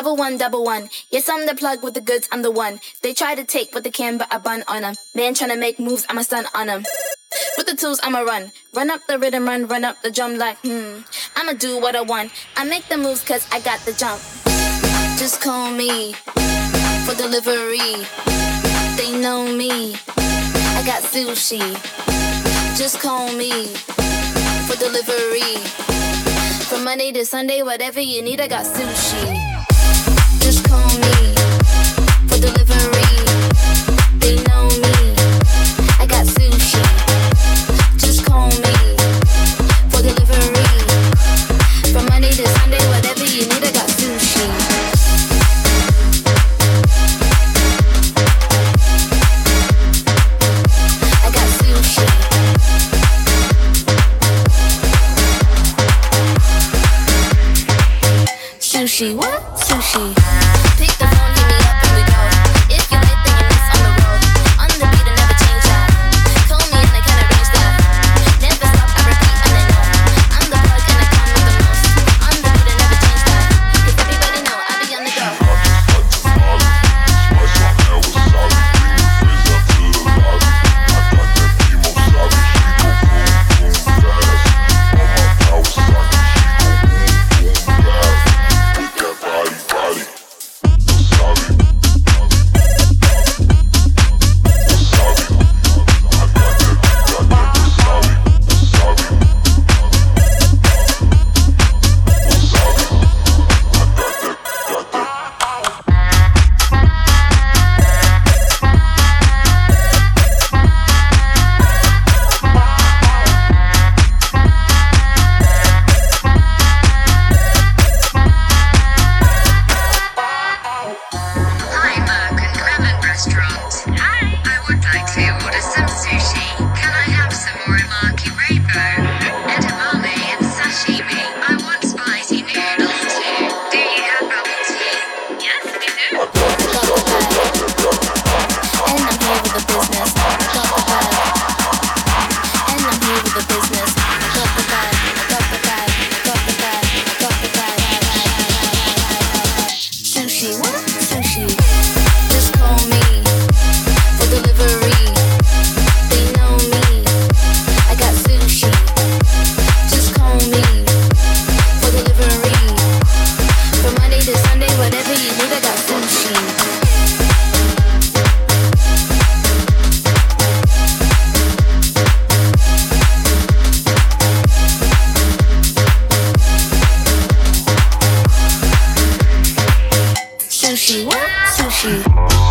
Double one, double one. Yes, I'm the plug with the goods, I'm the one. They try to take what they can, but I bun on them. Man tryna make moves, I'm a stun on them. With the tools, I'ma run. Run up the rhythm, run up the drum like, I'ma do what I want. I make the moves cause I got the jump. Just call me for delivery. They know me. I got sushi. Just call me for delivery. From Monday to Sunday, whatever you need, I got sushi. Just call me for delivery. They know me. I got sushi. Just call me for delivery. From Monday to Sunday, whatever you need, I got sushi. Sushi, what? Sushi. Pick that on, hit me up, and we go. If you like, then you miss on the road. On the beat, I never change up. Call me and I can arrange that. Never stop, I repeat, and I know. I'm the plug and I come with the most. On the beat, I never change that. Cause everybody know I be on the go. Sushi, what? Sushi.